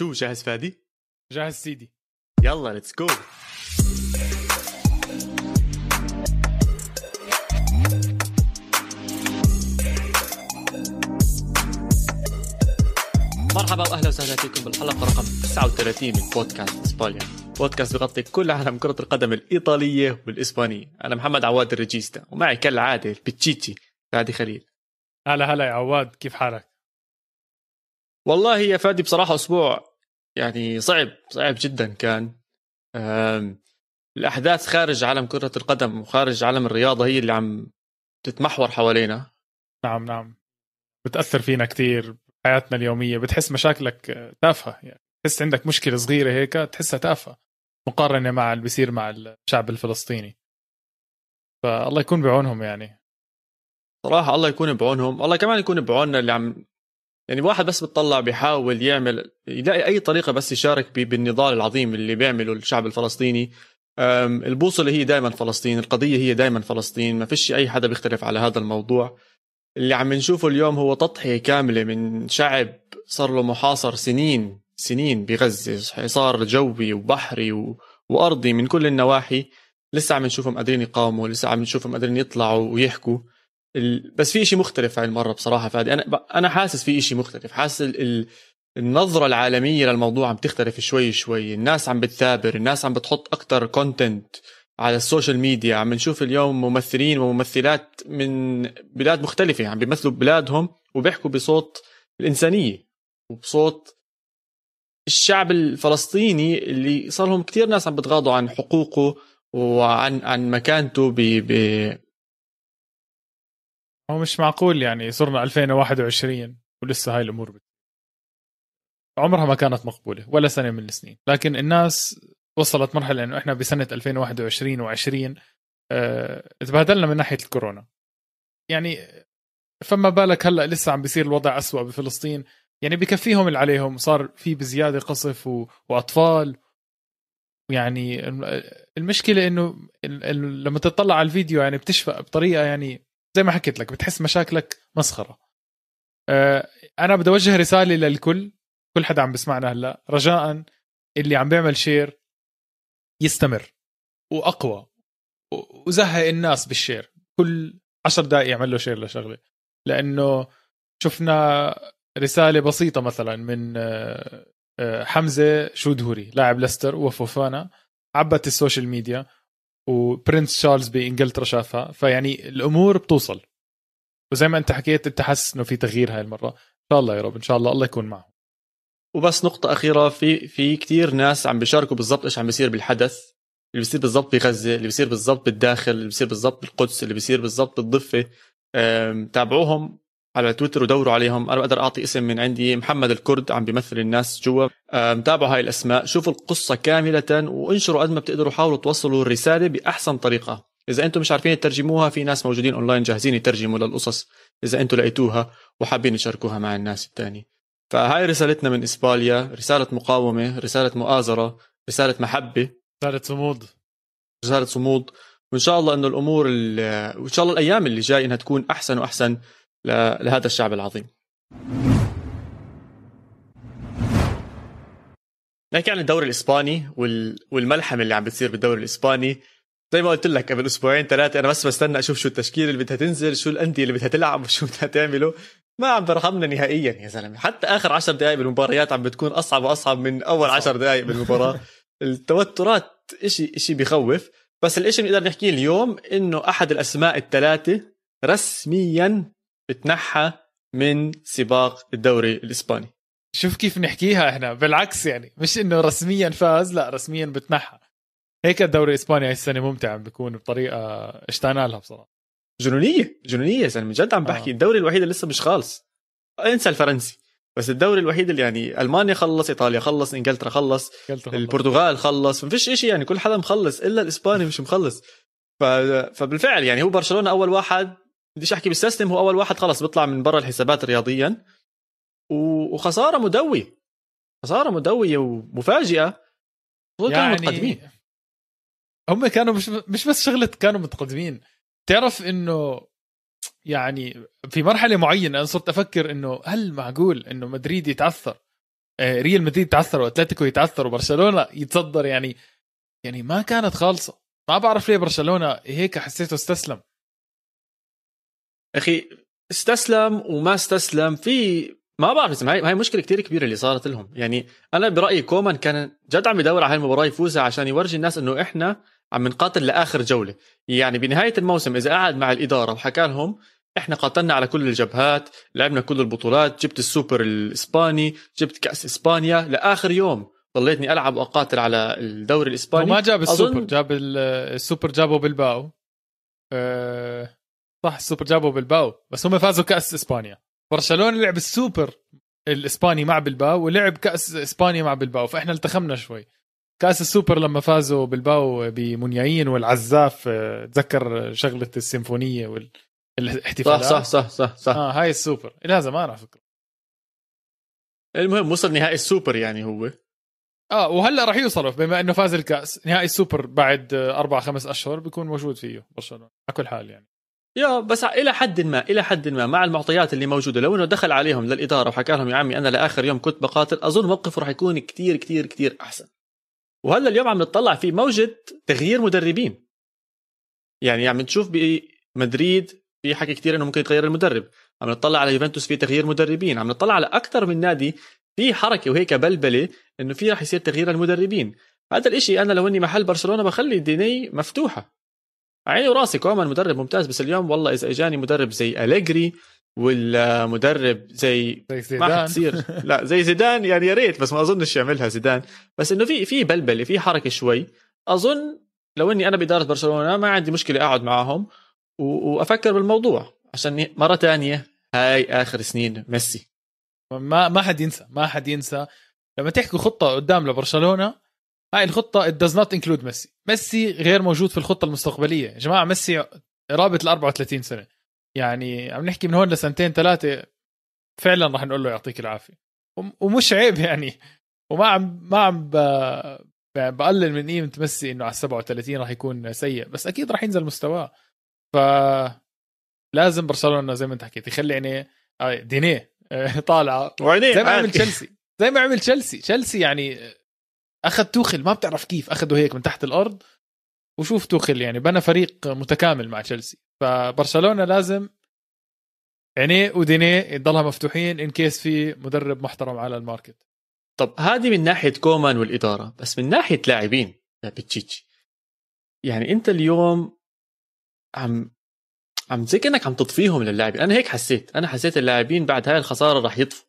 شو جاهز فادي؟ جاهز سيدي. يلا ليتس جو. مرحبا واهلا وسهلا فيكم بالحلقه رقم 39 من بودكاست اسبانيا، بودكاست بغطي كل عالم كره القدم الايطاليه والاسبانيه. انا محمد عواد الريجيستا، ومعي كالعاده البتشيتي فادي خليل. هلا يا عواد، كيف حالك؟ والله يا فادي بصراحه اسبوع يعني صعب جدا كان. الاحداث خارج عالم كره القدم وخارج عالم الرياضه هي اللي عم تتمحور حوالينا. نعم بتاثر فينا كثير حياتنا اليومية. بتحس مشاكلك تافهة، يعني تحس عندك مشكلة صغيرة هيك تحسها تافهة مقارنة مع اللي بيصير مع الشعب الفلسطيني. فالله يكون بعونهم، يعني صراحة الله يكون بعونهم. الله كمان يكون بعوننا اللي عم يعني واحد بس بتطلع بيحاول يعمل يلاقي أي طريقة بس يشارك بالنضال العظيم اللي بيعمله الشعب الفلسطيني. البوصلة هي دائما فلسطين، القضية هي دائما فلسطين، ما فيش أي حدا بيختلف على هذا الموضوع. اللي عم نشوفه اليوم هو تضحية كاملة من شعب صار له محاصر سنين بغزة، حصار جوي وبحري وأرضي من كل النواحي. لسه عم نشوفهم قادرين يقاوموا، لسه عم نشوفهم قادرين يطلعوا ويحكوا. بس في إشي مختلف هاي المرة بصراحة فادي. أنا حاسس في إشي مختلف، حاسس النظرة العالمية للموضوع عم تختلف شوي. الناس عم بتثابر، الناس عم بتحط أكتر كونتنت على السوشيال ميديا. عم نشوف اليوم ممثلين وممثلات من بلاد مختلفة عم بيمثلوا بلادهم وبيحكوا بصوت الإنسانية وبصوت الشعب الفلسطيني اللي صار لهم كتير ناس عم بتغاضوا عن حقوقه وعن مكانته. هو مش معقول، يعني صرنا 2021 ولسه هاي الأمور عمرها ما كانت مقبولة ولا سنة من السنين، لكن الناس وصلت مرحلة إنه إحنا بسنة 2021 اتبهدلنا من ناحية الكورونا، يعني فما بالك هلأ لسه عم بيصير الوضع أسوأ بفلسطين. يعني بكفيهم اللي عليهم، صار في بزيادة قصف وأطفال. يعني المشكلة إنه لما تطلع على الفيديو يعني بتشفق بطريقة، يعني زي ما حكيت لك بتحس مشاكلك مسخرة. أنا بدي أوجه رسالة للكل، كل حدا عم بسمعنا هلأ، رجاءً اللي عم بيعمل شير يستمر وأقوى وزهق الناس بالشير. كل 10 دقائق يعمل له شير لشغلة، لأنه شفنا رسالة بسيطة مثلا من حمزه شودهوري لاعب ليستر وفوفانا، عبت السوشيال ميديا، وبرينس شارلز بإنجلترا شافها. فيعني الأمور بتوصل، وزي ما أنت حكيت أنت حس إنه في تغيير هاي المرة. إن شاء الله يا رب، إن شاء الله الله يكون معه. وبس نقطة أخيرة، في كتير ناس عم بيشاركوا بالضبط إيش عم بيصير بالحدث اللي بيصير بالضبط بغزة، اللي بيصير بالضبط بالداخل، اللي بيصير بالضبط بالقدس، اللي بيصير بالضبط بالضفة. تابعوهم على تويتر ودوروا عليهم. أنا بقدر أعطي اسم من عندي، محمد الكرد عم بيمثل الناس جوا. تابعوا هاي الأسماء، شوفوا القصة كاملة وانشروا قد ما بتقدروا، حاولوا توصلوا الرسالة بأحسن طريقة. إذا أنتم مش عارفين تترجموها، في ناس موجودين أونلاين جاهزين يترجموا للقصص إذا أنتم لقيتوها وحابين تشاركوها مع الناس التاني. فهاي رسالتنا من إسبانيا، رسالة مقاومة، رسالة مؤازرة، رسالة محبة، رسالة صمود. وإن شاء الله إنه الأمور وإن شاء الله الأيام اللي جاي إنها تكون أحسن وأحسن لهذا الشعب العظيم. نحكي عن الدوري الإسباني والملحمة اللي عم بتصير بالدوري الإسباني. زي ما قلت لك قبل أسبوعين 3 أنا بس بستنى أشوف شو التشكيلة اللي بدها تنزل، شو الأندية اللي بدها تلعب، وشو بدها تعمله. ما عم برحمنا نهائيا يا زلمة. حتى آخر 10 دقائق بالمباريات عم بتكون أصعب وأصعب من أول 10 دقائق بالمباراة. التوترات إشي بخوف. بس الإشي بنقدر نحكيه اليوم إنه أحد الأسماء 3 رسميا بتنحى من سباق الدوري الإسباني. شوف كيف نحكيها إحنا، بالعكس يعني مش إنه رسميا فاز، لا رسميا بتنحى. هيك الدوري الإسباني هاي السنة ممتع بيكون بطريقة اشتعنا لها بصراحة، جنونية. يعني من جد عم بحكي الدوري الوحيد اللي لسه مش خالص، انسى الفرنسي، بس الدوري الوحيد اللي يعني ألمانيا خلص، إيطاليا خلص، إنجلترا خلص، البرتغال خلص، ما فيش إشي يعني كل حدا مخلص إلا الإسباني مش مخلص. فبالفعل يعني هو برشلونة أول واحد، بديش أحكي بالسيستم، هو أول واحد خلص بيطلع من برا الحسابات رياضيا. وخسارة مدوية ومفاجئة. كانوا متقدمين، هم كانوا مش بس شغلة كانوا متقدمين. تعرف انه يعني في مرحله معينه انا صرت افكر انه هل معقول انه مدريد يتعثر ريال مدريد يتعثر واتلتيكو يتعثر وبرشلونه يتصدر. يعني ما كانت خالصه. ما بعرف ليه برشلونه هيك حسيته استسلم. اخي استسلم وما استسلم في ما بعرف. هاي مشكله كتير كبيره اللي صارت لهم. يعني انا برايي كومان كان جد عم يدور على هالمباراه يفوزها عشان يورجي الناس انه احنا عم نقاتل لاخر جوله. يعني بنهايه الموسم اذا قعد مع الاداره وحكى لهم احنا قاتلنا على كل الجبهات، لعبنا كل البطولات، جبت السوبر الاسباني، جبت كاس اسبانيا، لاخر يوم ضليتني العب واقاتل على الدوري الاسباني. وما جاب السوبر، جاب السوبر جابه بالباو. صح السوبر جابه بالباو، بس هم فازوا كاس اسبانيا. برشلونه لعب السوبر الاسباني مع بالباو ولعب كاس اسبانيا مع بالباو، فاحنا التخمنا شوي. كاس السوبر لما فازوا بالباو بمنيعين والعزاف، تذكر شغله السيمفونيه والاحتفالات. صح. هاي السوبر لها زمان على فكره. المهم وصل نهائي السوبر يعني هو وهلا راح يوصلوا بما انه فاز الكاس. نهائي السوبر بعد 4-5 اشهر بيكون موجود فيه برشلونه على كل حال. يعني بس الى حد ما مع المعطيات اللي موجوده، لو انه دخل عليهم للاداره وحكى لهم يا عمي انا لاخر يوم كنت بقاتل، اظن موقفه راح يكون كتير كتير كتير احسن. وهلا اليوم عم نتطلع في موجه تغيير مدربين. يعني عم نشوف بمدريد في حكي كتير انه ممكن يتغير المدرب، عم نتطلع على يوفنتوس في تغيير مدربين، عم نتطلع على اكثر من نادي في حركه وهيك بلبله انه في راح يصير تغيير المدربين. هذا الاشي انا لو اني محل برشلونه بخلي ديني مفتوحه. عيني وراسي كومان مدرب ممتاز، بس اليوم والله اذا اجاني مدرب زي أليغري ولا مدرب زي زيدان ما حتصير لا زي زيدان، يعني يا ريت، بس ما اظنش يعملها زيدان. بس انه في بلبله، في حركه شوي. اظن لو اني انا باداره برشلونه ما عندي مشكله اقعد معاهم وافكر بالموضوع، عشان مره تانية هاي اخر سنين ميسي. ما حد ينسى لما تحكي خطه قدام لبرشلونه، هاي الخطه does not include ميسي غير موجود في الخطه المستقبليه. يا جماعه ميسي رابط ال 34 سنه، يعني عم نحكي من هون لسنتين ثلاثه فعلا راح نقول له يعطيك العافيه، ومش عيب يعني. وما عم بقلل من قيمه ميسي انه على 37 راح يكون سيء، بس اكيد راح ينزل مستواه. ف لازم برشلونه زي ما انت حكيت يخلي عينيه دينيه طالعه زي ما عمل تشيلسي. يعني اخذ توخيل، ما بتعرف كيف اخذه هيك من تحت الارض، وشوف توخيل يعني بنى فريق متكامل مع تشيلسي. فبرشلونه لازم عينيه ودينيه يضلها مفتوحين ان كيس في مدرب محترم على الماركت. طب هذه من ناحيه كومان والاداره، بس من ناحيه لاعبين يا بتشيتشي، يعني انت اليوم عم زي كأنك عم تطفيهم للاعبين. انا هيك حسيت، اللاعبين بعد هاي الخساره راح يطفوا.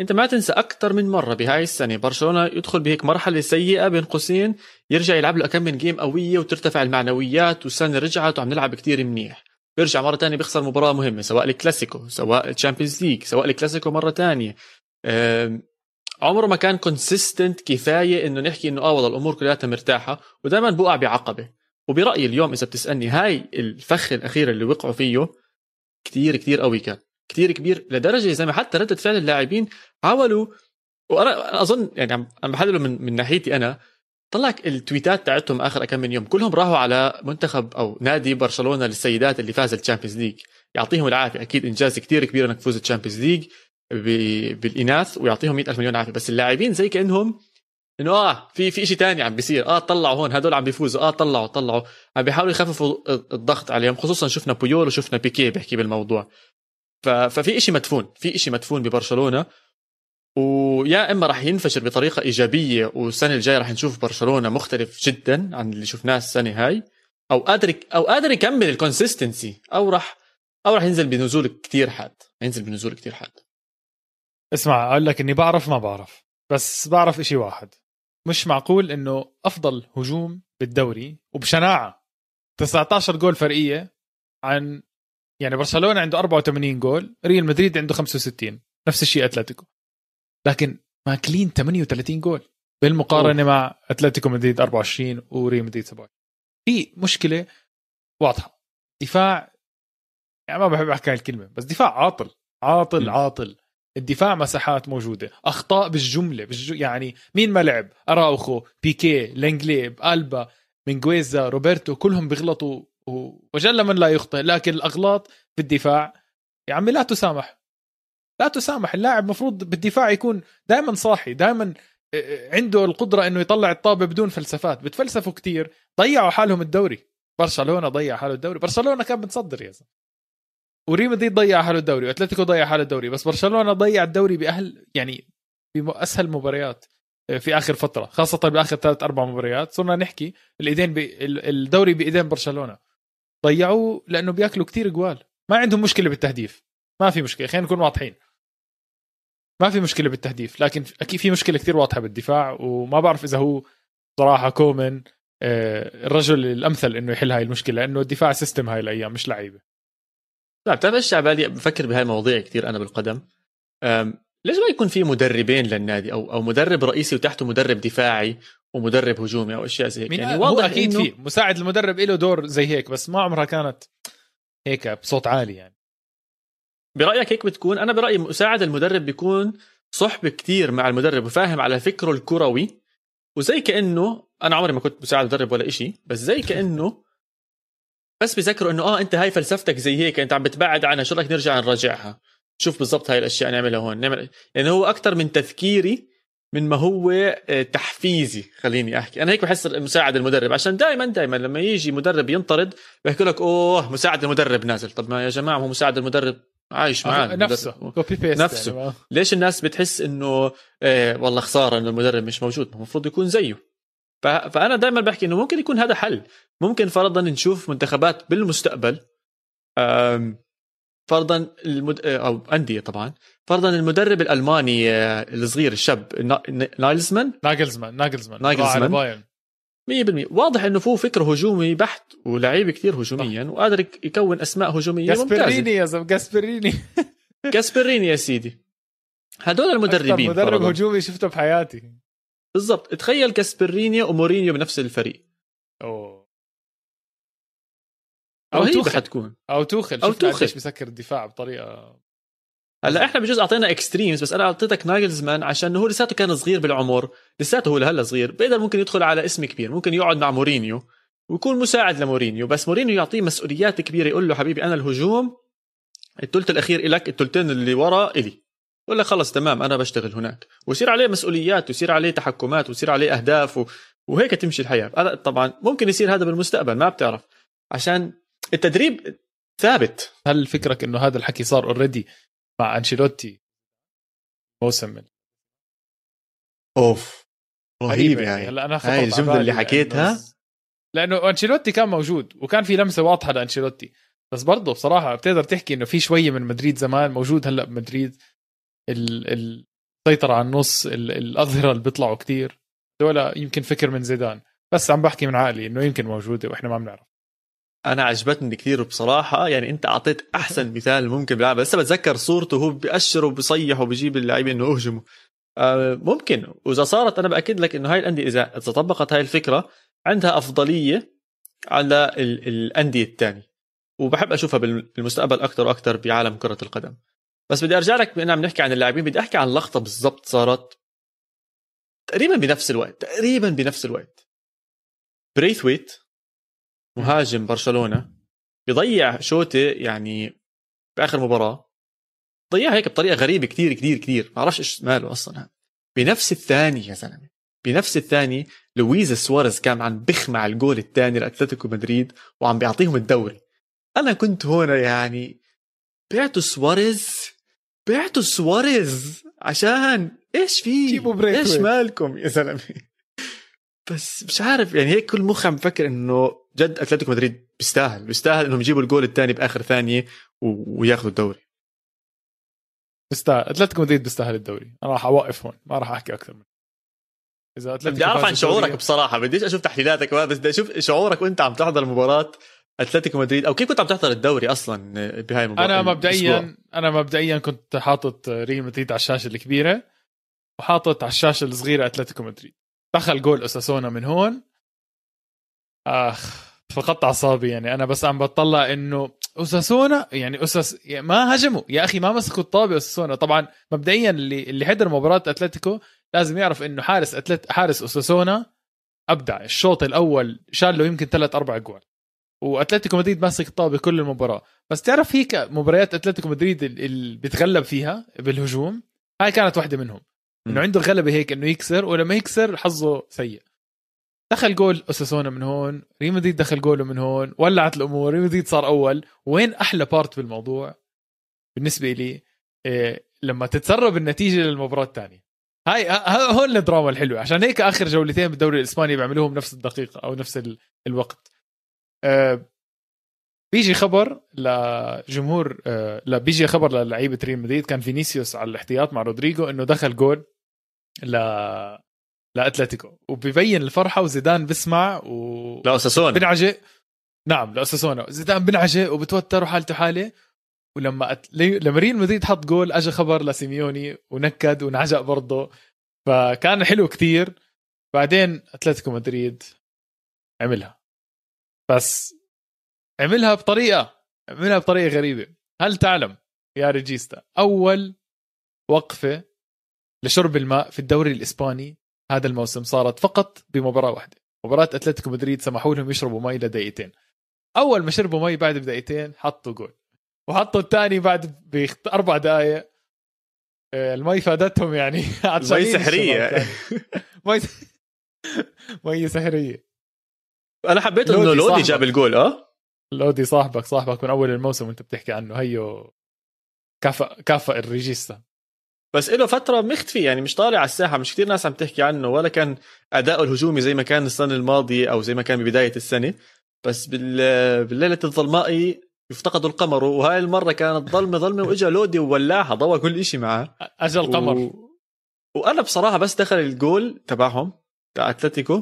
انت ما تنسى اكثر من مره بهاي السنه برشلونه يدخل بهيك مرحله سيئه بين قوسين، يرجع يلعب له كم من جيم قويه وترتفع المعنويات، والسنه رجعت وعم نلعب كتير منيح. بيرجع مره تانية بيخسر مباراه مهمه، سواء الكلاسيكو سواء الشامبيونز ليج سواء الكلاسيكو مره تانية. عمره ما كان كونسيستنت كفايه انه نحكي انه والله الامور كلها مرتاحه، ودائما بوقع بعقبه. وبرأيي اليوم إذا بتسألني، هاي الفخ الأخير اللي وقعوا فيه كتير كتير قوي، كان كتير كبير، لدرجة زي ما حتى ردة فعل اللاعبين حاولوا. وأنا أظن يعني عم بحلله من ناحيتي أنا، طلعك التويتات تاعتهم آخر أكم من يوم كلهم راحوا على منتخب أو نادي برشلونة للسيدات اللي فاز الشامبيونز ليج. يعطيهم العافية، أكيد إنجاز كتير كبير إنك تفوز الشامبيونز ليج بالإناث، ويعطيهم 100,000 مليون عافية. بس اللاعبين زي كأنهم انه في شيء تاني عم بيصير. طلعوا هون هدول عم بيفوزوا، طلعوا عم بيحاولوا يخففوا الضغط عليهم. خصوصا شفنا بويول وشفنا بيكيه بيحكي بالموضوع. ففي شيء مدفون، ببرشلونه، ويا اما راح ينفجر بطريقه ايجابيه والسنه الجايه راح نشوف برشلونه مختلف جدا عن اللي شفناه السنه هاي، او قادر يكمل الكونسيستنسي، او راح ينزل بنزول كتير حاد. اسمع، اقول لك اني ما بعرف، بس بعرف شيء واحد، مش معقول انه افضل هجوم بالدوري وبشناعه 19 جول فرقيه عن، يعني برشلونه عنده 84 جول، ريال مدريد عنده 65، نفس الشيء اتلتيكو، لكن ماكلين 38 جول بالمقارنه مع اتلتيكو مدريد 24 وريال مدريد 27. في مشكله واضحه، دفاع، يعني ما بحب احكي الكلمه، بس دفاع عاطل. الدفاع مساحات موجودة، أخطاء بالجملة. يعني مين ما لعب، أراوخو، بيكيه، لانجليب، ألبا، مينجويزا، روبيرتو، كلهم بيغلطوا، وجل من لا يخطئ، لكن الأغلاط في الدفاع يا عمي لا تسامح. لا تسامح. اللاعب مفروض بالدفاع يكون دائما صاحي، دائما عنده القدرة انه يطلع الطابة بدون فلسفات. بتفلسفوا كتير، ضيعوا حالهم الدوري. برشلونة ضيع حاله الدوري، برشلونة كان بتصدر يا زلمة، وريال مدريد ضيع حاله الدوري، واتلتيكو ضيع حاله الدوري، بس برشلونة ضيع الدوري بأهل يعني بأسهل مباريات في آخر فترة، خاصة بآخر 3-4 مباريات صرنا نحكي الإيدين الدوري بإيدين برشلونة. ضيعوه لأنه بيأكلوا كتير جوال، ما عندهم مشكلة بالتهديف، ما في مشكلة، خلينا نكون واضحين، ما في مشكلة بالتهديف، لكن أكيد في مشكلة كتير واضحة بالدفاع، وما بعرف إذا هو صراحة كومان الرجل الأمثل إنه يحل هاي المشكلة، لأنه الدفاع سيستم هاي الأيام مش لعيبة. لا بتعرف إيش عبالي بفكر بهاي المواضيع كتير أنا بالقدم، ليش ما يكون في مدربين للنادي أو مدرب رئيسي وتحته مدرب دفاعي ومدرب هجومي أو أشياء زي هيك؟ يعني والله أكيد في مساعد المدرب إله دور زي هيك، بس ما عمرها كانت هيك بصوت عالي. يعني برأيك هيك بتكون؟ أنا برأيي مساعد المدرب بيكون صحبة كتير مع المدرب وفاهم على فكره الكروي، وزي كأنه أنا عمري ما كنت مساعد مدرب ولا إشي، بس زي كأنه بس بيذكروا إنه أنت هاي فلسفتك زي هيك، أنت عم بتبعد عنها، شو رأيك نرجع نراجعها، شوف بالضبط هاي الأشياء نعملها هون نعمل. يعني هو أكتر من تذكيري من ما هو تحفيزي، خليني أحكي أنا هيك بحس مساعد المدرب، عشان دائما لما يجي مدرب ينطرد بيحكي لك أوه مساعد المدرب نازل. طب ما يا جماعة هو مساعد المدرب عايش معنا نفسه يعني. ليش الناس بتحس إنه والله خسارة إنه المدرب مش موجود، المفروض يكون زيه. فأنا دائما بحكي إنه ممكن يكون هذا حل، ممكن فرضا نشوف منتخبات بالمستقبل، فرضا أو أندية طبعا، فرضا المدرب الألماني الصغير الشاب ناغلزمان 100% واضح إنه فيه فكر هجومي بحت ولاعيب كتير هجوميا وقادر يكون أسماء هجومية ممتازة. كاسبريني يا سيدي، هدول المدربين أكثر مدرب هجومي شفته بحياتي بالضبط. تخيل كاسبريني ومورينيو بنفس الفريق، أو توخيل توخيل بيسكر الدفاع بطريقة. هلا احنا بجوز اعطينا اكستريمز، بس انا اعطيتك ناغلزمان عشان هو لساته كان صغير بالعمر، لساته هو لهلا صغير، بقدر ممكن يدخل على اسم كبير، ممكن يقعد مع مورينيو ويكون مساعد لمورينيو، بس مورينيو يعطيه مسؤوليات كبيرة، يقول له حبيبي أنا الهجوم، الثلث الأخير إلك، الثلثين اللي ورا إلي، يقول له خلص تمام أنا بشتغل هناك، ويصير عليه مسؤوليات ويصير عليه تحكمات ويصير عليه أهداف وهيك تمشي الحياة. طبعا ممكن يصير هذا بالمستقبل، ما بتعرف، عشان التدريب ثابت. هل فكرك إنه هذا الحكي صار أوريدي مع أنشيلوتي موسم؟ أوف رهيبة يعني. هاي الجملة اللي حكيتها، لأنه أنشيلوتي كان موجود وكان في لمسة واضحة لأنشيلوتي، بس برضه بصراحة بتقدر تحكي إنه في شوية من مدريد زمان موجود هلأ بمدريد، السيطرة على النص، الأظهرة اللي بيطلعوا كتير دولة، يمكن فكر من زيدان، بس عم بحكي من عقلي إنه يمكن موجودة وإحنا ما بنعرف. أنا عجبتني كثير بصراحة، يعني أنت أعطيت أحسن مثال ممكن باللعبة، لسه بتذكر صورته هو بيأشر وبيصيح وبيجيب اللاعبين إنه أهجموا. ممكن، وإذا صارت أنا بأكد لك إنه هاي الأندية إذا طبقت هاي الفكرة عندها أفضلية على الأندية الثانية، وبحب أشوفها بالمستقبل أكتر وأكتر بعالم كرة القدم. بس بدي أرجع لك، أنا عم نحكي عن اللاعبين، بدي أحكي عن لقطة بالضبط صارت تقريبا بنفس الوقت. بريثويت مهاجم برشلونة بيضيع شوتة يعني بآخر مباراة، ضيع هيك بطريقة غريبة كتير، ما عرفش إيش ماله أصلا. بنفس الثانية لويز سوارز كان عم بخمع الجول الثاني لأتلتيكو مدريد وعم بيعطيهم الدوري. أنا كنت هنا يعني بعتوا سوارز عشان إيش فيه، إيش مالكم يا زلمة؟ بس مش عارف يعني، هيك كل مخي عم بفكر إنه جد أتلتيكو مدريد بيستاهل إنهم يجيبوا الجول الثاني بآخر ثانية وياخذوا الدوري. أتلتيكو مدريد بيستاهل الدوري. أنا راح أوقف هون، ما راح أحكي أكثر منه. إذا بدي أعرف عن شعورك بصراحة، بديش أشوف تحليلاتك، بس بدي أشوف شعورك وأنت عم تحضر مباراة أتلتيكو مدريد، أو كيف كنت عم تحضر الدوري أصلاً بهاي المباراة. أنا مبدئياً كنت حاطط ريال مدريد على الشاشة الكبيرة وحاطط على الشاشة الصغيرة أتلتيكو مدريد. دخل جول أساسونا من هون، فقط اعصابي يعني. انا بس عم بطلع انه اساسونا يعني ما هجموا يا اخي، ما مسكوا الطابه اساسونا. طبعا مبدئيا اللي حضر مباراه اتلتيكو لازم يعرف انه حارس اساسونا ابدع. الشوط الاول شال له يمكن 3-4 جوال، واتلتيكو مدريد ماسك الطابه كل المباراه. بس تعرف هيك مباريات اتلتيكو مدريد اللي بتغلب فيها بالهجوم هاي كانت واحده منهم، انه عنده الغلبه هيك انه يكسر، ولما يكسر حظه سيء. دخل جول أساسونا من هون، ريال مدريد دخل جوله من هون، ولعت الامور، ريال مدريد صار اول. وين احلى بارت بالموضوع بالنسبه لي لما تتسرب النتيجه للمباراه الثانيه. هاي هون الدراما الحلوه، عشان هيك اخر جولتين بالدوري الاسباني بيعملوهم نفس الدقيقه او نفس الوقت. بيجي خبر لجمهور لا بيجي خبر للعيبه ريال مدريد، كان فينيسيوس على الاحتياط مع رودريجو، انه دخل جول لاتلتيكو، وبيبين الفرحه وزيدان بسمع وأساسونا بنعجق. نعم لأساسونا، زيدان بنعجق وبتوتر وحالته حاله. ولما لما ريال مدريد حط جول اجى خبر لسيميوني ونكد ونعجق برضه، فكان حلو كتير. بعدين اتلتيكو مدريد عملها، بس عملها بطريقه غريبه. هل تعلم يا ريجيستا اول وقفه لشرب الماء في الدوري الاسباني هذا الموسم صارت فقط بمباراه واحده، مباراه اتلتيكو مدريد سمحوا لهم يشربوا مي لدقيقتين. اول ما شربوا مي بعد بدقيقتين حطوا جول، وحطوا الثاني بعد بأربع دقائق. المي فادتهم يعني مي سحريه مي سحريه. انا حبيت انه لودي جاب الجول. لودي صاحبك من اول الموسم وانت بتحكي عنه، هيو كافئ الريجيستا. بس له فتره مختفي يعني، مش طالع على الساحه، مش كتير ناس عم تحكي عنه، ولا كان اداؤه الهجومي زي ما كان السنه الماضيه او زي ما كان ببدايه السنه. بس بالليله الظلماء يفتقدوا القمر، وهاي المره كانت ظلمه واجا لودي وولعها، ضوى كل إشي معاه، اجى القمر. وانا بصراحه بس دخل الجول تبعهم تاع اتلتيكو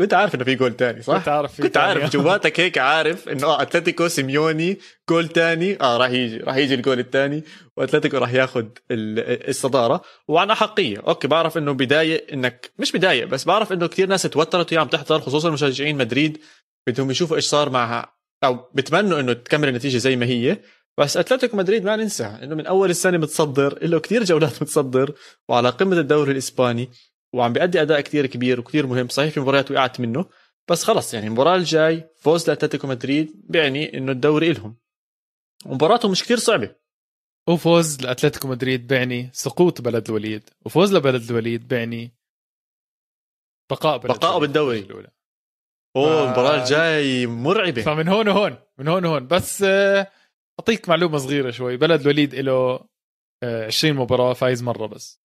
كنت عارف انه في جول تاني، صح؟ كنت عارف جواتك هيك، عارف انه اتلتيكو سيميوني جول تاني، راح يجي الجول التاني واتلتيكو راح ياخذ الصداره وعن احقيه. اوكي بعرف انه بدايه، انك مش بدايه، بس بعرف انه كتير ناس توترت وهي عم تحضر، خصوصا مشجعين مدريد بدهم يشوفوا ايش صار مع، او بتمنوا انه تكمل النتيجه زي ما هي. بس اتلتيكو مدريد ما ننسى انه من اول السنه متصدر، له كتير جولات متصدر وعلى قمه الدوري الاسباني، وعم بيأدي أداء كتير كبير وكتير مهم. صحيح في مباريات وقعت منه، بس خلص يعني المباراة الجاي فوز لأتلتيكو مدريد بيعني إنه الدوري إلهم، ومباراتهم مش كتير صعبة. وفوز لأتلتيكو مدريد بيعني سقوط بلد الوليد، وفوز لبلد الوليد بيعني بقاءه بالدوري الأولى. المباراة الجاي مرعبة، فمن هون وهون. بس أعطيك معلومة صغيرة شوي، بلد الوليد له 20 مباراة فايز مرة بس،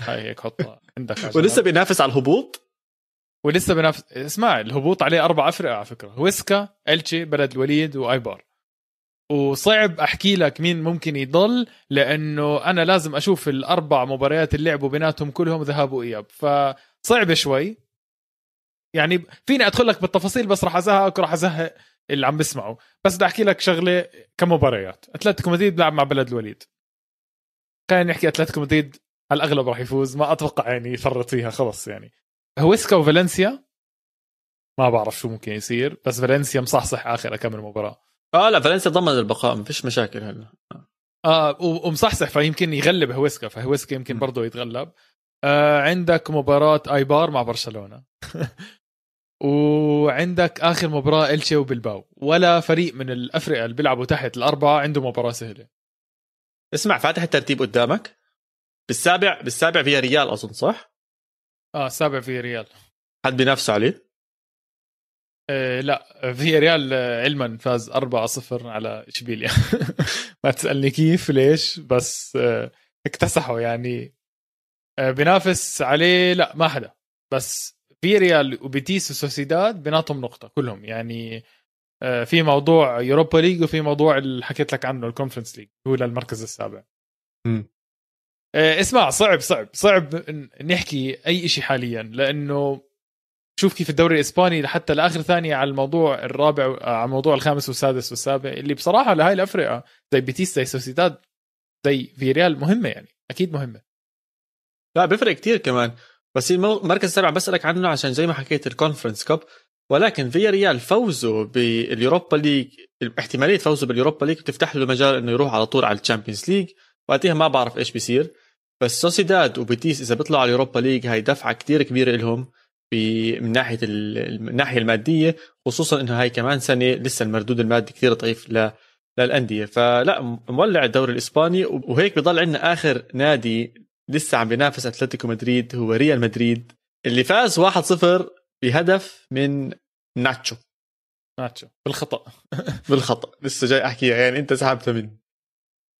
هاي هيك حطها عندك. ولسه بينافس على الهبوط، اسمع الهبوط عليه 4 فرق على فكرة، ويسكا، ألتشي، بلد الوليد، وآيبار. وصعب أحكي لك مين ممكن يضل، لأنه أنا لازم أشوف الأربع مباريات اللي لعبوا بيناتهم كلهم ذهاب وإياب، فصعب شوي يعني. فيني أدخل لك بالتفاصيل بس راح أزهق اللي عم بسمعه. بس بدي أحكي لك شغلة كمباريات. أتلتيكو مدريد بلعب مع بلد الوليد، خلينا نحكي أتلتيكو مدريد على الأغلب راح يفوز، ما أتوقع يعني يفرط فيها خلص يعني. هويسكا وفالنسيا ما بعرف شو ممكن يصير، بس فالنسيا مصحصح آخر أكمل مباراة. لا فالنسيا ضمن البقاء، ما فيش مشاكل هلا. ومصحصح، فيمكن يغلب هويسكا، فهويسكا يمكن برضه يتغلب. عندك مباراة آيبار مع برشلونة وعندك آخر مباراة إلشي وبلباو. ولا فريق من الأفرقة اللي بيلعبوا تحت الأربعة عنده مباراة سهلة. اسمع، فاتح الترتيب قدامك، بالسابع فيها ريال أظن، صح؟ السابع فيها ريال. حد بينافسه عليه؟ لا، فيها ريال علما فاز 4-0 على إشبيليا ما تسألني كيف ليش، بس اكتسحوا يعني. بينافس عليه لا ما حدا، بس فيها ريال وبيتيس وسوسيداد بيناتهم نقطة كلهم يعني. في موضوع يوروبا ليج، وفي موضوع اللي حكيت لك عنه الكونفرنس ليج، هو للمركز السابع. اسمع، صعب نحكي أي إشي حاليا، لأنه شوف كيف الدوري الإسباني حتى لآخر ثانية على الموضوع الرابع، على موضوع الخامس والسادس والسابع، اللي بصراحة لهاي الأفرقة زي بيتيس، زي سوسيداد، زي فيريال مهمة يعني، أكيد مهمة. لا بيفرق كتير كمان. بس المركز السابع بسألك عنه عشان زي ما حكيت الكونفرنس كاب، ولكن فيريال فوزه باليوروبا ليج، احتمالية فوزه باليوروبا ليج بتفتح له مجال إنه يروح على طول على الشامبيونز ليج، وقتها ما بعرف إيش بيصير. بس سوسيداد وبيتيس إذا بيطلعوا على اليوروبا ليج هاي دفعة كتير كبيرة لهم، من ناحيه الناحيه الماديه، خصوصا انه هاي كمان سنه لسه المردود المادي كثير ضعيف للانديه. فلا مولع الدوري الاسباني، وهيك بضل عندنا اخر نادي لسه عم بينافس اتلتيكو مدريد هو ريال مدريد، اللي فاز 1-0 بهدف من ناتشو بالخطأ بالخطأ، لسه جاي احكي يعني انت سحبتها مني.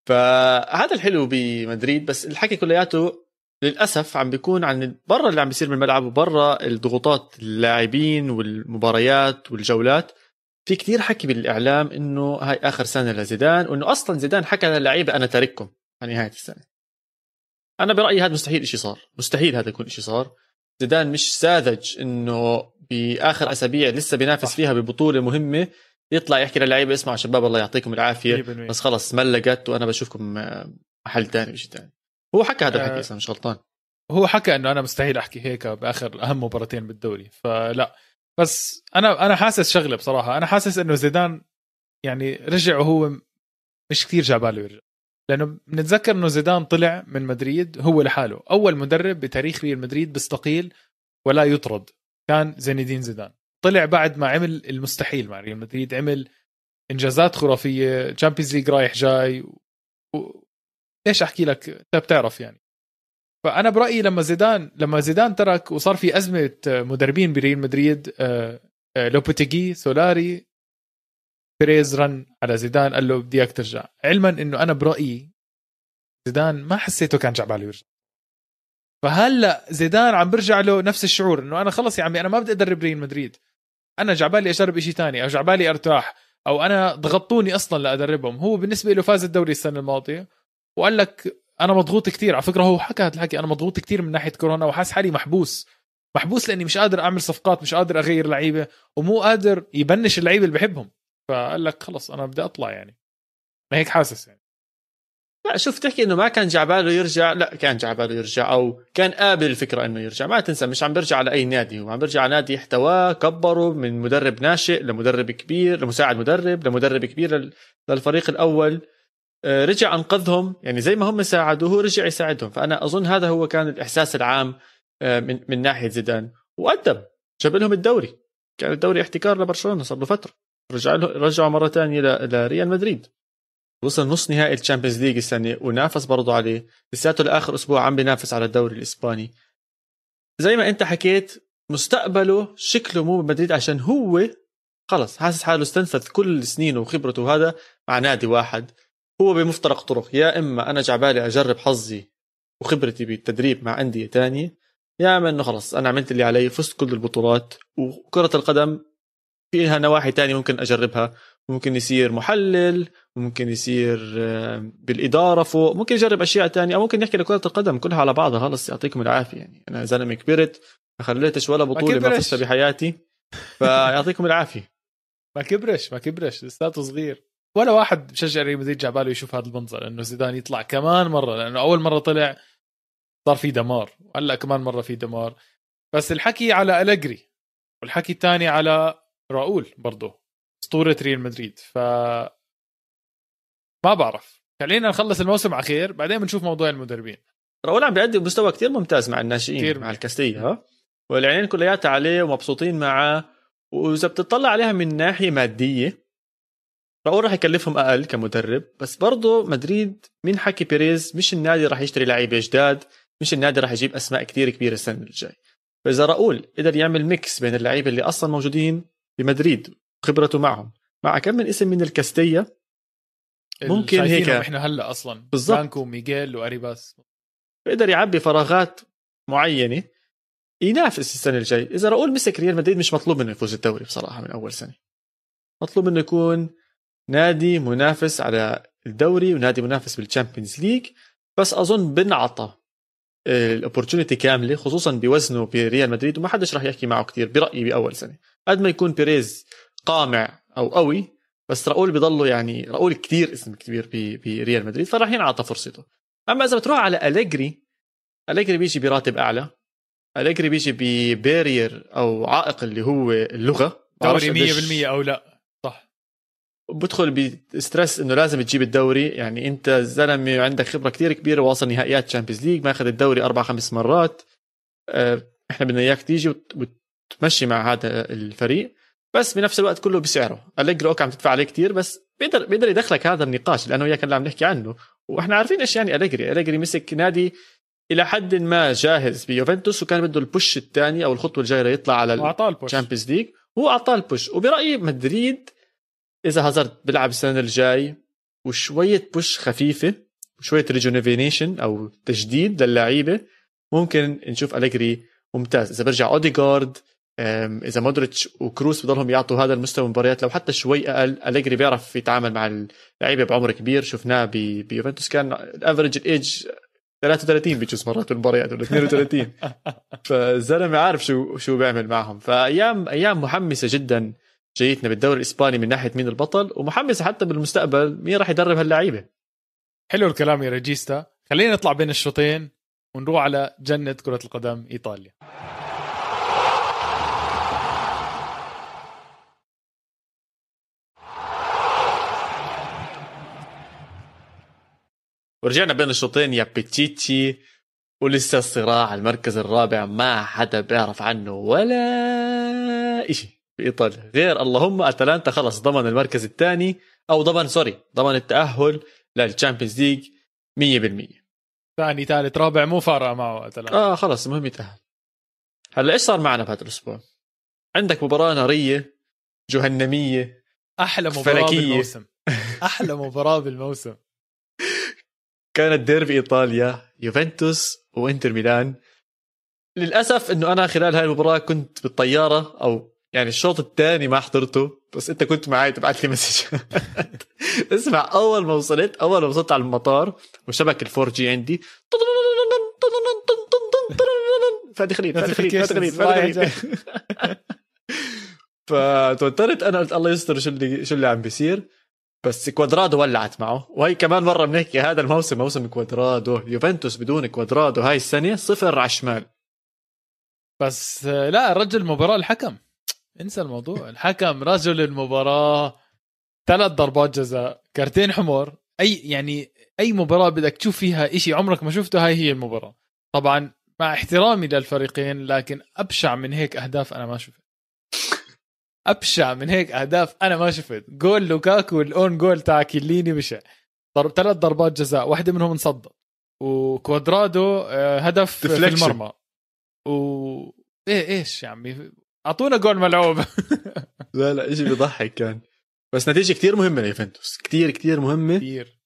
فهذا الحلو بمدريد، بس الحكي كلياته للاسف عم بيكون عن برا اللي عم بيصير بالملعب وبرا الضغوطات اللاعبين والمباريات والجولات. في كتير حكي بالاعلام انه هاي اخر سنه لزيدان، وانه اصلا زيدان حكى للعيبه انا تارككم عن نهايه السنه. انا برايي هذا مستحيل إشي صار، مستحيل هذا يكون إشي صار. زيدان مش ساذج انه باخر اسابيع لسه بينافس فيها ببطوله مهمه يطلع يحكي للعيبه اسمعوا شباب الله يعطيكم العافيه بس خلص ملقت وانا بشوفكم محل ثاني مش ثاني. هو حكى هذا الحكي اصلا مش غلطان، هو حكى انه انا مستحيل احكي هيك باخر اهم مباراتين بالدوري. فلا بس انا حاسس شغله بصراحه، انا حاسس انه زيدان يعني رجع وهو مش كثير جاباله يرجع، لانه بنتذكر انه زيدان طلع من مدريد هو لحاله، اول مدرب بتاريخ ريال مدريد بيستقيل ولا يطرد كان زين الدين زيدان. طلع بعد ما عمل المستحيل مع ريال مدريد، عمل انجازات خرافيه، تشامبيونز ليج رايح جاي ليش احكي لك انت بتعرف يعني. فانا برايي لما زيدان ترك وصار في ازمه مدربين بريال مدريد، لوبوتيغي، سولاري، بيريز، رن على زيدان قال له بدي اياك ترجع، علما انه انا برايي زيدان ما حسيته كان جعبالي يرجع. فهلا زيدان عم برجع له نفس الشعور انه انا خلص يا عمي انا ما بدي ادرب ريال مدريد، انا جعبالي اجرب شيء ثاني او جعبالي ارتاح او انا ضغطوني اصلا لادربهم. هو بالنسبه له فاز الدوري السنه الماضيه وقال لك انا مضغوط كتير. على فكره هو حكى هذا الحكي، انا مضغوط كتير من ناحيه كورونا وحاس حالي محبوس لاني مش قادر اعمل صفقات، مش قادر اغير لعيبه ومو قادر يبنش اللعيبه اللي بحبهم. فقال لك خلص انا بدي اطلع يعني، ما هيك حاسس يعني. لا شوف تحكي انه ما كان جعباله يرجع، لا كان جعباله يرجع او كان قابل الفكره انه يرجع. ما تنسى مش عم برجع على اي نادي، هو عم برجع على نادي احتواه كبره من مدرب ناشئ لمدرب كبير لمساعد مدرب لمدرب كبير للفريق الاول، رجع انقذهم يعني زي ما هم ساعدوه هو رجع يساعدهم. فانا اظن هذا هو كان الاحساس العام من ناحيه زيدان، وقدم جاب لهم الدوري، كان الدوري احتكار لبرشلونه صار له فتره، رجعوا مرة تانية لريال مدريد، وصل نص نهائي الشامبيونز ليج السنة ونافس برضه عليه، لساته لآخر أسبوع عم بينافس على الدوري الإسباني. زي ما أنت حكيت مستقبله شكله مو بمدريد، عشان هو خلص حاسس حاله استنفذ كل سنينه وخبرته هذا مع نادي واحد. هو بمفترق طرق، يا إما أنا جعبالي أجرب حظي وخبرتي بالتدريب مع أندية تانية، يا إما إنه خلص أنا عملت اللي علي فزت كل البطولات وكرة القدم فيها نواحي تانية ممكن أجربها، ممكن يصير محلل، ممكن يصير بالإدارة فوق، ممكن يجرب أشياء تانية، أو ممكن يحكي لكرة القدم كلها على بعضها خلص يعطيكم العافية يعني أنا زلمة كبرت ما خليتش ولا بطولة ما فزت بحياتي فيعطيكم العافية. ما كبرش لساته صغير. ولا واحد بشجع ريال مدريد جعباله يشوف هذا المنظر إنه زيدان يطلع كمان مرة، لأنه أول مرة طلع صار في دمار، هلا كمان مرة في دمار. بس الحكي على أليغري والحكي الثاني على راؤول برضه اسطوره ريال مدريد. ف ما بعرف، خلينا نخلص الموسم على خير بعدين بنشوف موضوع المدربين. راؤول عم بيقدم مستوى كتير ممتاز مع الناشئين مع الكاستيا، والعينين كلياتها عليه ومبسوطين معه. واذا بتطلع عليها من ناحيه ماديه راؤول راح يكلفهم اقل كمدرب، بس برضه مدريد من حكي بيريز مش النادي راح يشتري لعيبه جداد، مش النادي راح يجيب اسماء كتير كبيره السنه الجاي. فاذا راؤول قدر يعمل ميكس بين اللعيبه اللي اصلا موجودين بمدريد خبرته معهم مع كم من اسم من الكاستيا ممكن هيك احنا هلا اصلا بانكو ميغيل واريباس بيقدر يعبي فراغات معينه ينافس السنه الجاي. اذا راؤول مسك ريال مدريد مش مطلوب منه يفوز الدوري بصراحه من اول سنه، مطلوب انه يكون نادي منافس على الدوري ونادي منافس بالتشامبيونز ليج. بس اظن بنعطى الاوبورتونيتي كامله خصوصا بوزنه بريال مدريد، وما حدش راح يحكي معه كتير برايي باول سنه. قد ما يكون بيريز قامع او قوي بس راؤول بيضله يعني، راؤول كتير اسم كبير بريال مدريد فراح ينعطى فرصته. اما اذا بتروح على أليغري بيجي براتب اعلى، أليغري بيجي ببارير او عائق اللي هو اللغه دوري 100% او لا صح، بدخل بستريس انه لازم تجيب الدوري. يعني انت زلمه عندك خبره كتير كبيره، واصل نهائيات تشامبيونز ليج، ماخذ الدوري 4-5 مرات، احنا بدنا اياك تيجي تمشي مع هذا الفريق، بس بنفس الوقت كله بسعره. أليغري اوكي عم تدفع عليه كتير، بس بيقدر يدخلك هذا النقاش، لانه وياك اللي عم نحكي عنه، واحنا عارفين ايش يعني أليغري. أليغري مسك نادي الى حد ما جاهز بيوفنتوس، وكان بده البوش الثاني او الخطوه الجايه يطلع على الشامبيونز ليج، هو اعطاه البوش. وبرايي مدريد اذا هازارد بيلعب السنه الجاي وشويه بوش خفيفه وشويه ريجنيفينيشن او تجديد للعيبه، ممكن نشوف أليغري ممتاز. اذا برجع اوديغارد، اذا مودريتش وكروس بضلهم يعطوا هذا المستوى المباريات لو حتى شوي اقل، أليغري بيعرف يتعامل مع اللعيبه بعمر كبير. شفناه بيوفنتوس كان الافريج الايج 33 بجوز مرات المباريات ولا 32 فالزلمه عارف شو بيعمل معهم. فايام محمسه جدا جايتنا بالدوري الاسباني من ناحيه مين البطل، ومحمسه حتى بالمستقبل مين راح يدرب هاللعيبه. حلو الكلام يا ريجيستا، خلينا نطلع بين الشوطين ونروح على جنه كره القدم ايطاليا. ورجعنا بين الشوطين يا بيتيتي، ولسه الصراع على المركز الرابع ما حدا بيعرف عنه ولا إشي بإيطاليا، غير اللهم أتلانتا خلص ضمن المركز الثاني، أو ضمن التأهل للتشامبيونز ليج 100%. ثاني ثالث رابع مو فارقة معه أتلانتا، خلص المهم يتأهل. هلا إيش صار معنا بهذا الأسبوع؟ عندك مباراة نارية جهنمية، أحلى مباراة بالموسم أحلى مباراة بالموسم كانت ديربي إيطاليا، يوفنتوس وإنتر ميلان. للأسف أنه أنا خلال هاي المباراة كنت بالطيارة، أو يعني الشوط الثاني ما حضرته، بس أنت كنت معي تبعت لي مسج اسمع، أول ما وصلت على المطار وشبك الفور جي عندي فادي خليل فتوترت أنا، قلت الله يستر شو اللي عم بيصير. بس كوادرادو ولعت معه، وهي كمان مرة بنحكي هذا الموسم موسم كوادرادو. يوفنتوس بدون كوادرادو هاي السنة 0 على الشمال. بس لا، رجل المباراة الحكم، انسى الموضوع. الحكم رجل المباراة، 3 ضربات جزاء، كرتين حمر. أي مباراة بدك تشوف فيها إشي عمرك ما شفته، هاي هي المباراة. طبعا مع احترامي للفريقين، لكن أبشع من هيك أهداف أنا ما شفت. جول لوكاكو الأون جول تاع كيليني مشى، 3 ضربات جزاء، واحدة منهم انصدت، وكوادرادو هدف في المرمى، ايش يا عمي، اعطونا جول ملعوب لا إشي بيضحك كان. بس نتيجة كتير مهمة ليوفنتوس، كتير مهمة كتير.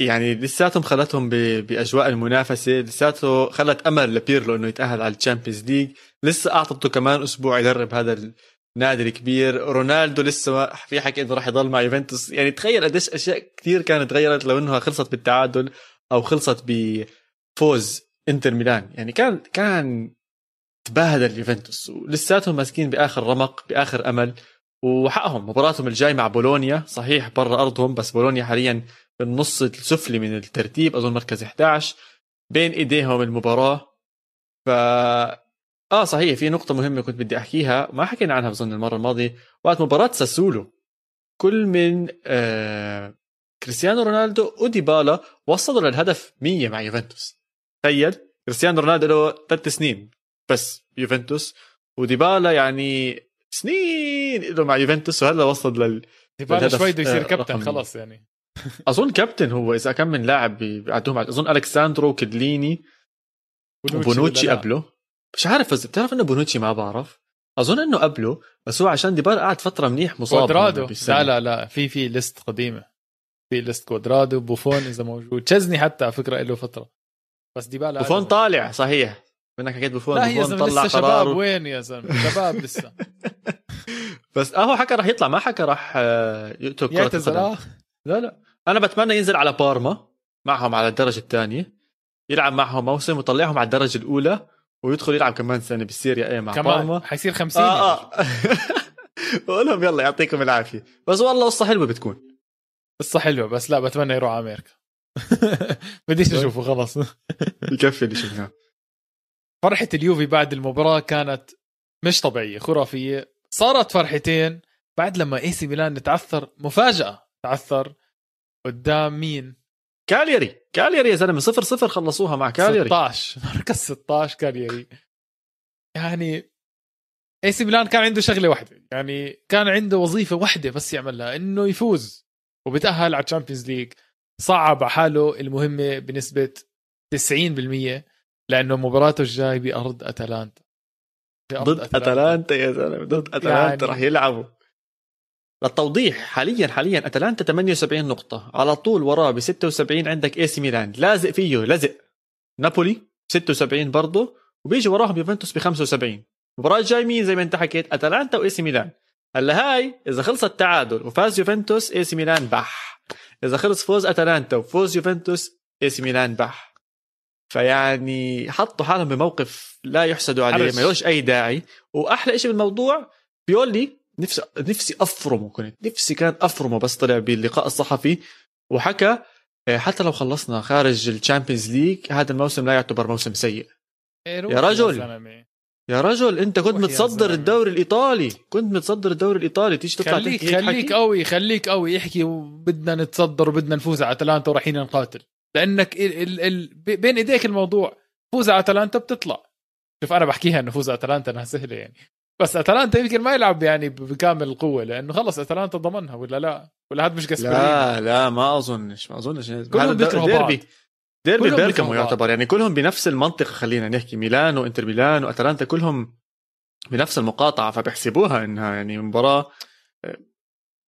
يعني لساتهم خلتهم بأجواء المنافسة، لساته خلت أمل لبيرلو إنه يتأهل على الشامبيونز ليج، لسه أعطته كمان أسبوع يدرب هذا نادي كبير. رونالدو لسه في حكي إنه راح يضل مع يوفنتوس. يعني تخيل قديش أشياء كتير كانت تغيرت لو إنها خلصت بالتعادل أو خلصت بفوز إنتر ميلان. يعني كان تباهدل يوفنتوس، ولساتهم ماسكين بآخر رمق، بآخر أمل، وحقهم. مباراتهم الجاي مع بولونيا صحيح برا أرضهم، بس بولونيا حاليا بالنص السفلي من الترتيب، أظن مركز 11، بين إيديهم المباراة. صحيح في نقطة مهمة كنت بدي أحكيها، ما حكينا عنها بظن المرة الماضية، وقت مباراة ساسولو كل من كريستيانو رونالدو وديبالا وصلوا للهدف 100 مع يوفنتوس. تخيل كريستيانو رونالدو له 3 سنين بس يوفنتوس، وديبالا يعني سنين له مع يوفنتوس، وهلا وصل ديبالا شوي بده يصير كابتن خلاص. يعني أظن كابتن هو، إذا كان من لاعب بعدهم أظن ألكساندرو كيدليني وبونوتشي قبله، مش عارف. بس بتعرف انه بونوتشي ما بعرف، اظن انه قبله، بس هو عشان ديبالا قعد فتره منيح مصاب. كوادرادو لا في ليست قديمه، في ليست كوادرادو، بوفون اذا موجود، تشزني حتى على فكره له فتره، بس ديبالا بوفون طالع. صحيح منك حكيت بوفون طلع قرار، وين يا زلمه شباب لسه بس حكى راح يطلع، ما حكى راح يقتل كره القدم. لا انا بتمنى ينزل على بارما معهم على الدرجه الثانيه، يلعب معهم موسم ويطلعهم على الدرجه الاولى، ويدخل يلعب كمان سنة بالسيريا ايه مع بارما، حيصير 50 وقولهم يلا يعطيكم العافية. بس والله الصحة حلوة بس لا، بتمنى يروح على أمريكا بديش أشوفه خلاص يكفي اللي شفناه. فرحة اليوفي بعد المباراة كانت مش طبيعية، خرافية. صارت فرحتين بعد لما AC ميلان تعثر قدام مين؟ كالياري يا زلمه، 0-0 خلصوها مع كالياري، مركز 16 كالياري. يعني اي سي ميلان كان عنده شغله واحده، يعني كان عنده وظيفه واحده بس يعملها، انه يفوز، وبتاهل على الشامبيونز ليج، صعب حاله المهمه بنسبه 90% لانه مباراته الجاي بارض اتلانتا، ضد اتلانتا يا زلمه، ضد اتلانتا راح يلعبوا. للتوضيح حاليا اتلانتا 78 نقطه، على طول وراه ب 76 عندك اي سي ميلان لازق فيه لازق، نابولي 76 برضه، وبيجي وراهم يوفنتوس ب 75. مباراة جاي مين زي ما انت حكيت؟ اتلانتا واي سي ميلان. هلا هاي اذا خلص التعادل وفاز يوفنتوس، اي سي ميلان بح. اذا خلص فوز اتلانتا وفوز يوفنتوس، اي سي ميلان بح. فيعني حطوا حالهم بموقف لا يحسدوا عليه، ما لهش اي داعي. واحلى شيء بالموضوع بيولي، نفسي افرمه، كنت نفسي كان افرمه، بس طلع باللقاء الصحفي وحكى حتى لو خلصنا خارج الشامبيونز ليج هذا الموسم لا يعتبر موسم سيء. يا رجل انت كنت متصدر الدوري الايطالي، تيجي تطلع تحكي خليك قوي احكي، وبدنا نتصدر وبدنا نفوز على اتلانتا ورايحين نقاتل، لانك بين ايديك الموضوع. فوز على اتلانتا بتطلع، شوف انا بحكيها انه فوز على اتلانتا انها سهله يعني، بس اتلانتا يمكن ما يلعب يعني بكامل القوه، لانه خلص اتلانتا ضمنها ولا لا؟ ولا هاد مش كاسبريني؟ لا ما اظنش هذا ديربي بيركامو يعتبر، يعني كلهم بنفس المنطقه، خلينا نحكي ميلان وانتر ميلان واتلانتا كلهم بنفس المقاطعه، فبيحسبوها انها يعني مباراه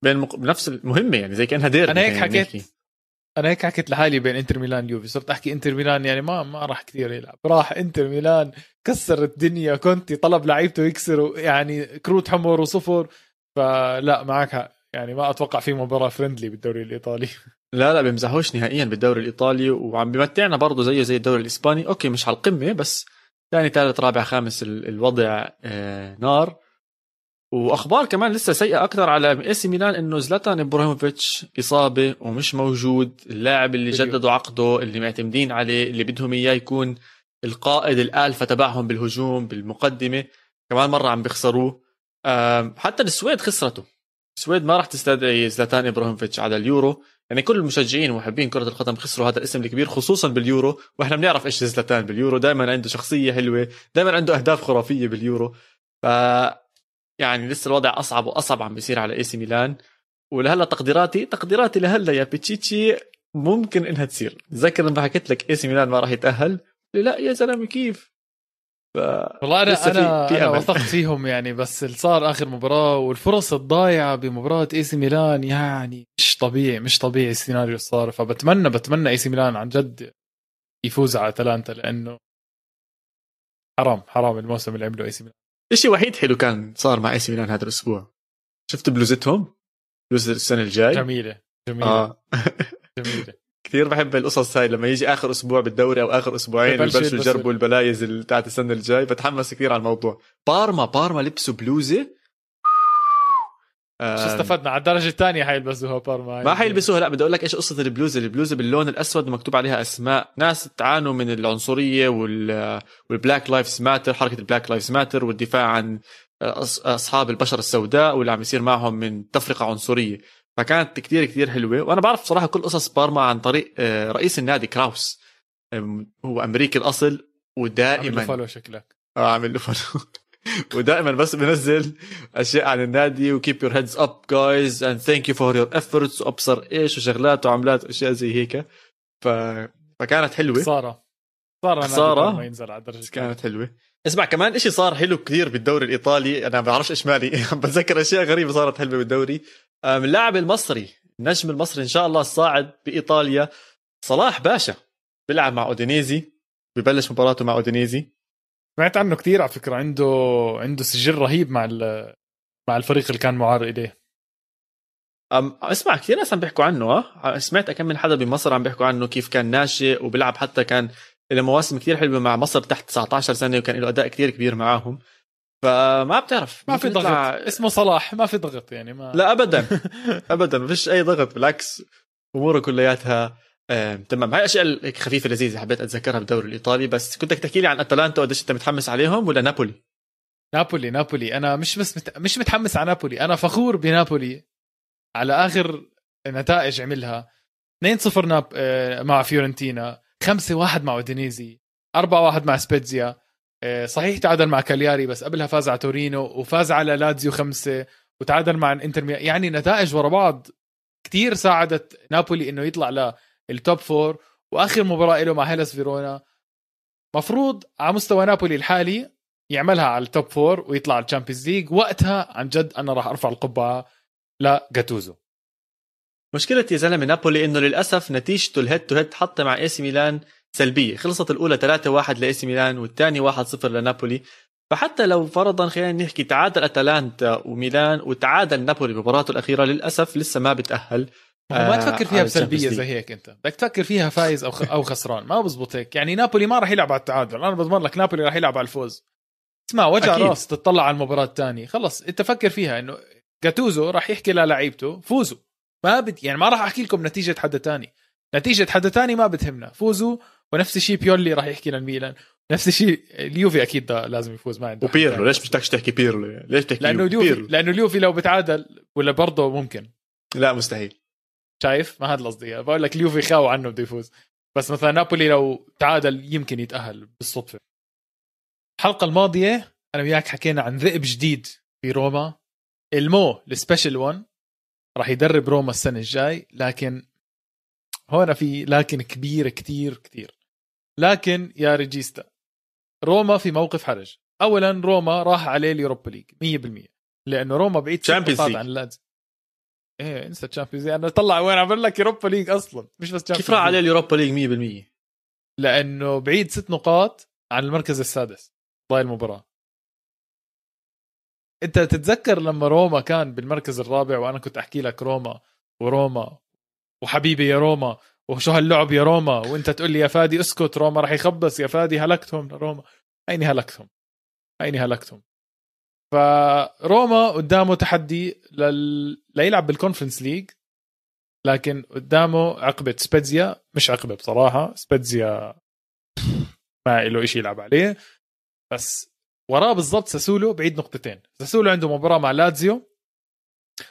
بين نفس المهمه، يعني زي كانها ديربي. انا هيك حكيت لحالي بين انتر ميلان يوفي، صرت احكي انتر ميلان يعني ما راح كثير يلعب، راح انتر ميلان كسر الدنيا، كونتي طلب لعيبته يكسروا يعني كروت حمر وصفر، فلا معك حق يعني، ما اتوقع في مباراه فريندلي بالدوري الايطالي. لا بيمزحوش نهائيا بالدوري الايطالي، وعم بمتعنا برضه زيه زي الدوري الاسباني، اوكي مش على القمه بس ثاني ثالث رابع خامس الوضع نار. واخبار كمان لسه سيئه اكثر على اي سي ميلان، انه زلاتان ابراهيموفيتش اصابه ومش موجود، اللاعب اللي جددوا عقده اللي معتمدين عليه اللي بدهم اياه يكون القائد الالفه تبعهم بالهجوم بالمقدمه، كمان مره عم بيخسروه. حتى السويد خسرته، السويد ما راح تستدعي زلاتان ابراهيموفيتش على اليورو، يعني كل المشجعين ومحبين كرة القدم خسروا هذا الاسم الكبير خصوصا باليورو، واحنا بنعرف ايش زلاتان باليورو، دائما عنده شخصية حلوة، دائما عنده اهداف خرافية باليورو. ف يعني لسه الوضع اصعب واصعب عم بيصير على اي سي ميلان. ولهلا تقديراتي لهلا يا بيتشيتشي ممكن انها تصير، تذكر لما حكيت لك اي سي ميلان ما راح يتأهل؟ لا يا زلمة كيف، والله أنا وثقت فيهم يعني، بس اللي صار آخر مباراة والفرص الضايعة بمباراة إي سي ميلان يعني مش طبيعي السيناريو صار. فبتمنى إي سي ميلان عن جد يفوز على أتلانتا، لأنه حرام الموسم اللي عمله إي سي ميلان. الشيء وحيد حلو كان صار مع إي سي ميلان هذا الأسبوع، شفت بلوزتهم، بلوزة السنة الجاي جميلة جميلة كثير، بحب القصص هاي لما يجي آخر أسبوع بالدوري أو آخر أسبوعين ببلشوا يجربوا البلايز بتاعت السنة الجاي، بتحمس كثير على الموضوع. بارما لبسوا بلوزة، شو استفدنا على الدرجة الثانية حيلبسوها بارما، ما حيلبسوها. لا بدي أقول لك إيش قصة البلوزة باللون الأسود مكتوب عليها أسماء ناس تعانوا من العنصرية والبلاك لايفز ماتر، حركة البلاك لايفز ماتر والدفاع عن أصحاب البشرة السوداء واللي عم يصير معهم من تفرقة عنصرية، فكانت كتير حلوة. وأنا بعرف صراحة كل قصص بارما عن طريق رئيس النادي كراوس، هو أمريكي الأصل ودائما عمل شكلك عمل ودائما بس بنزل أشياء عن النادي وkeep your heads up guys and thank you for your efforts وأبصر إيش وشغلات وعملات وأشياء زي هيك، فكانت حلوة. صارة ما ينزل على درجة، كانت حلوة. اسمع كمان إشي صار حلو كتير بالدوري الإيطالي، أنا ما بعرفش إيش مالي بتذكر أشياء غريبة صارت حلوة بالدوري. اللاعب المصري النجم المصري إن شاء الله الصاعد بإيطاليا صلاح باشا بيلعب مع أودينيزي، ببلش مباراته مع أودينيزي. سمعت عنه كتير على فكرة، عنده سجل رهيب مع الفريق اللي كان معار إليه. اسمع كتير ناس عم بيحكوا عنه، سمعت أكم من حدا بمصر عم بيحكوا عنه كيف كان ناشئ وبيلعب، حتى كان له مواسم كتير حلوة مع مصر تحت 19 سنة وكان له أداء كتير كبير معاهم. فما بتعرف، ما في ضغط، اسمه صلاح ما في ضغط يعني، ما لا ابدا ما فيش اي ضغط، بالعكس اموره كلياتها تمام. هاي اشياء خفيفه لذيذه حبيت اتذكرها بالدوري الايطالي. بس كنت بدك تحكي لي عن اتلانتا وقديش انت متحمس عليهم، ولا نابولي انا مش بس مش متحمس على نابولي، انا فخور بنابولي على اخر نتائج عملها. 2-0 مع فيورنتينا، 5-1 مع اودينيزي، 4-1 مع سبيتزيا، صحيح تعادل مع كالياري بس قبلها فاز على تورينو وفاز على لاتزيو 5 وتعادل مع انتر ميامي. يعني نتائج ورا بعض كتير ساعدت نابولي انه يطلع للتوب فور، واخر مباراه له مع هيلاس فيرونا مفروض على مستوى نابولي الحالي يعملها على التوب فور ويطلع على الشامبيونز ليج. وقتها عن جد انا راح ارفع القبعه لجاتوزو. مشكله يا زلمه نابولي انه للاسف نتيجته الهيد تو هيد حتى مع اي سي ميلان سلبيه، خلصت الاولى 3-1 لاي سي ميلان والثاني 1-0 لنابولي. فحتى لو فرضا خلينا نحكي تعادل اتلانتا وميلان وتعادل نابولي بمباراته الاخيره، للاسف لسه ما بتاهل. ما تفكر فيها بسلبيه زي هيك، انت بدك تفكر فيها فايز او خسران، ما بزبط هيك. يعني نابولي ما راح يلعب على التعادل، انا بضمن لك نابولي راح يلعب على الفوز. اسمع وجع أكيد. راس تطلع على المباراه الثانيه، خلص انت فكر فيها انه جاتوزو راح يحكي للاعيبته فوزوا، ما بدي يعني ما راح احكي لكم نتيجه حدا تاني، نتيجه حدا تاني ما بتهمنا، فوزوا. ونفس الشيء بيولي راح يحكي للميلان، نفس الشيء اليوفي اكيد لازم يفوز، ما عنده. وبيرلو ليش بدك تحكي بيرلو؟ ليش تحكي بيرلو؟ لانه اليوفي لو بتعادل ولا برضه ممكن، لا مستحيل. شايف؟ ما هذا قصدي، بقول لك اليوفي خاو عنه بده يفوز، بس مثلا نابولي لو تعادل يمكن يتاهل بالصدفه. الحلقه الماضيه انا وياك حكينا عن ذئب جديد في روما، المو السبيشال 1 راح يدرب روما السنه الجاي. لكن هون في لكن كبير كتير كتير. لكن يا ريجيستا روما في موقف حرج. اولا روما راح عليه اليوروبا ليج 100% لانه روما بعيد تشامبيونز عن لازم. ايه انسى تشامبيونز، انا طلع وين عم بقول لك يوروبا ليج اصلا، مش بس تشامبيونز. كيف راح عليه اليوروبا ليج 100% لانه بعيد 6 نقاط عن المركز السادس ضاي المباراه. انت تتذكر لما روما كان بالمركز الرابع وانا كنت احكي لك روما وروما وحبيبي يا روما وشو هاللعب يا روما، وانت تقول لي يا فادي اسكت روما رح يخبص يا فادي، هلكتهم روما. عيني هلكتهم. فروما قدامه تحدي ليلعب بالكونفرنس ليج، لكن قدامه عقبة سبيتزيا. مش عقبة بصراحة، سبيتزيا ما له شيء يلعب عليه. بس وراه بالضبط ساسولو بعيد 2 نقطة. ساسولو عنده مباراة مع لاتزيو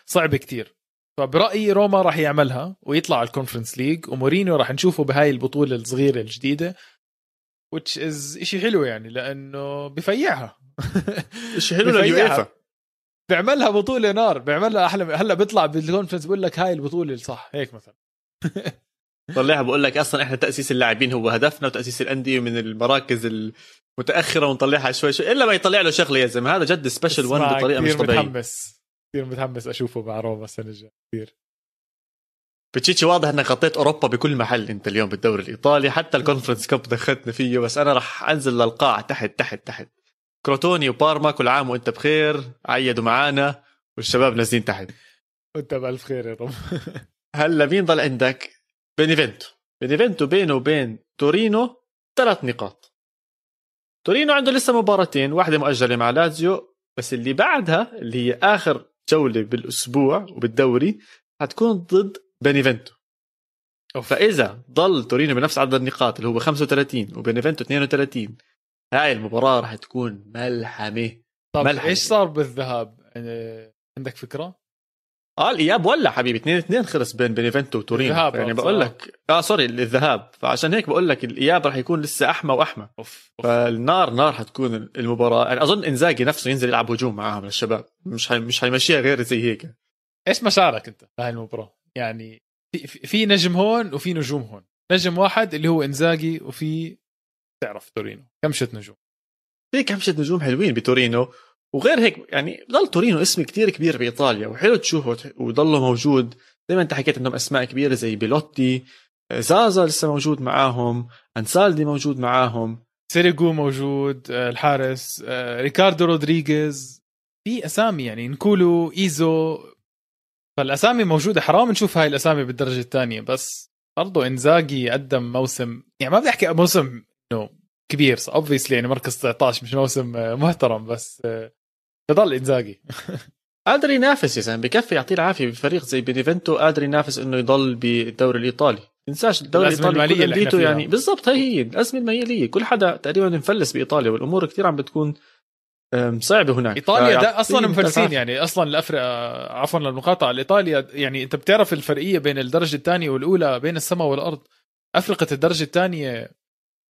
صعبة كتير، فبرأيي روما راح يعملها ويطلع على الكونفرنس ليج، ومورينيو راح نشوفه بهاي البطولة الصغيرة الجديدة which is إشي حلو، يعني لأنه بفيعها إشي حلو لليوفا، بيعملها بطولة نار، بيعملها أحلى. هلا بيطلع بالكونفرنس بقول لك هاي البطولة الصح هيك مثلا طلعها بقول لك أصلا إحنا تأسيس اللاعبين هو هدفنا، وتأسيس الأندية من المراكز المتأخرة ونطلعها شوي شوي، إلا ما يطلع له شغلة يا زلمة. هذا جد سبيشال 1 بطريقة مش طبيعية. كثير متحمس أشوفه مع روما السنة الجاية كثير. بتشيتشي واضح أنك غطيت أوروبا بكل محل أنت اليوم بالدوري الإيطالي، حتى الكونفرنس كاب دخلتنا فيه. بس أنا رح أنزل للقاعة تحت. كروتوني وبارما كل عام وأنت بخير، عيدوا معانا والشباب نازلين تحت وأنت بألف خير يا رب هلا مين ضل عندك؟ بينيفنتو بينه وبين تورينو 3 نقاط. تورينو عنده لسه مباراتين، واحدة مؤجلة مع لاتزيو، بس اللي بعدها اللي هي آخر جولة بالأسبوع وبالدوري هتكون ضد بينيفنتو. فإذا ضل تورينو بنفس عدد النقاط اللي هو 35 وبينيفنتو 32، هاي المباراة راح تكون ملحمة. طب إيش صار بالذهاب؟ عندك فكرة؟ الإياب ولا حبيبي 2-2 خلص بين بينيفنتو وتورينو، يعني بقول لك سوري الذهاب. فعشان هيك بقول لك الإياب راح يكون لسه أحمى. فالنار هتكون المباراة. يعني أظن إنزاغي نفسه ينزل يلعب هجوم معاهم للشباب، مش هيمشيها غير زي هيك. إيش مشاعرك أنت بهاي المباراة؟ يعني في نجم هون وفي نجوم هون، نجم واحد اللي هو إنزاغي، وفي تعرف تورينو كم شت نجوم حلوين بتورينو. وغير هيك يعني ضل تورينو اسم كتير كبير بإيطاليا وحلو تشوفه وضله موجود. زي ما انت حكيت عندهم أسماء كبيرة زي بيلوتي، زازا لسه موجود معاهم، أنسالدي موجود معاهم، سيريجو موجود، الحارس ريكاردو رودريغيز، في أسامي يعني نقولوا إيزو. فالأسامي موجودة، حرام نشوف هاي الأسامي بالدرجة الثانية. بس برضو إنزاغي قدم موسم، يعني ما بدي أحكي موسم كبير obviously، يعني مركز 19 مش موسم محترم، بس بضل إنزاغي قادر ينافس يا زلمه. بكفي يعطيه العافيه بفريق زي بينيفنتو قادر ينافس انه يضل بالدوري الايطالي. تنساش الدوري الايطالي كل انديته يعني بالضبط هي الازمه الماليه، كل حدا تقريبا مفلس بايطاليا والامور كتير عم بتكون صعبه هناك. ايطاليا ده اصلا مفلسين، يعني اصلا الافرقه عفوا للمقاطعه الايطاليه، يعني انت بتعرف الفرقيه بين الدرجه الثانيه والاولى بين السماء والارض. افرقه الدرجه الثانيه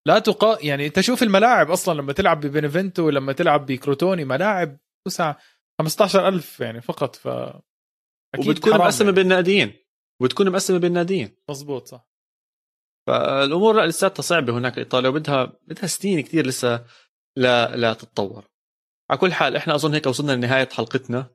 لا يعني انت شوف الملاعب اصلا لما تلعب ببينيفنتو ولما تلعب بكروتوني ملاعب تسعة 15,000 يعني فقط. ف وبتكون مقسمه يعني. بالناديين مزبوط صح. فالامور لساتها صعبه هناك ايطاليا وبدها سنين كثير لسه لا تتطور. على كل حال احنا اظن هيك وصلنا لنهايه حلقتنا.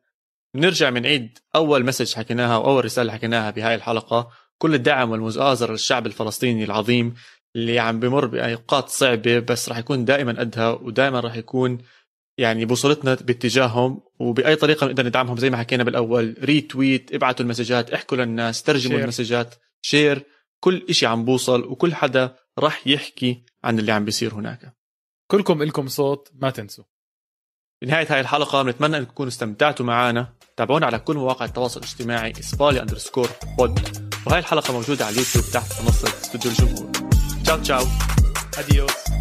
بنرجع بنعيد اول مسج حكيناها واول رساله حكيناها بهاي الحلقه، كل الدعم والمزازر للشعب الفلسطيني العظيم اللي عم بمر بأوقات صعبه، بس راح يكون دائما قدها ودائما راح يكون يعني بوصلتنا باتجاههم، وباي طريقه نقدر ندعمهم زي ما حكينا بالاول، ريتويت، ابعتوا المسجات، احكوا للناس، ترجموا شير. المسجات، شير، كل إشي عم بوصل وكل حدا راح يحكي عن اللي عم بيصير هناك. كلكم إلكم صوت، ما تنسوا. بنهاية هاي الحلقة بنتمنى أن تكونوا استمتعتوا معنا. تابعونا على كل مواقع التواصل الاجتماعي espali_pod، وهاي الحلقة موجودة على اليوتيوب تحت منصة استوديو الجمهور. تشاو تشاو، أديوس.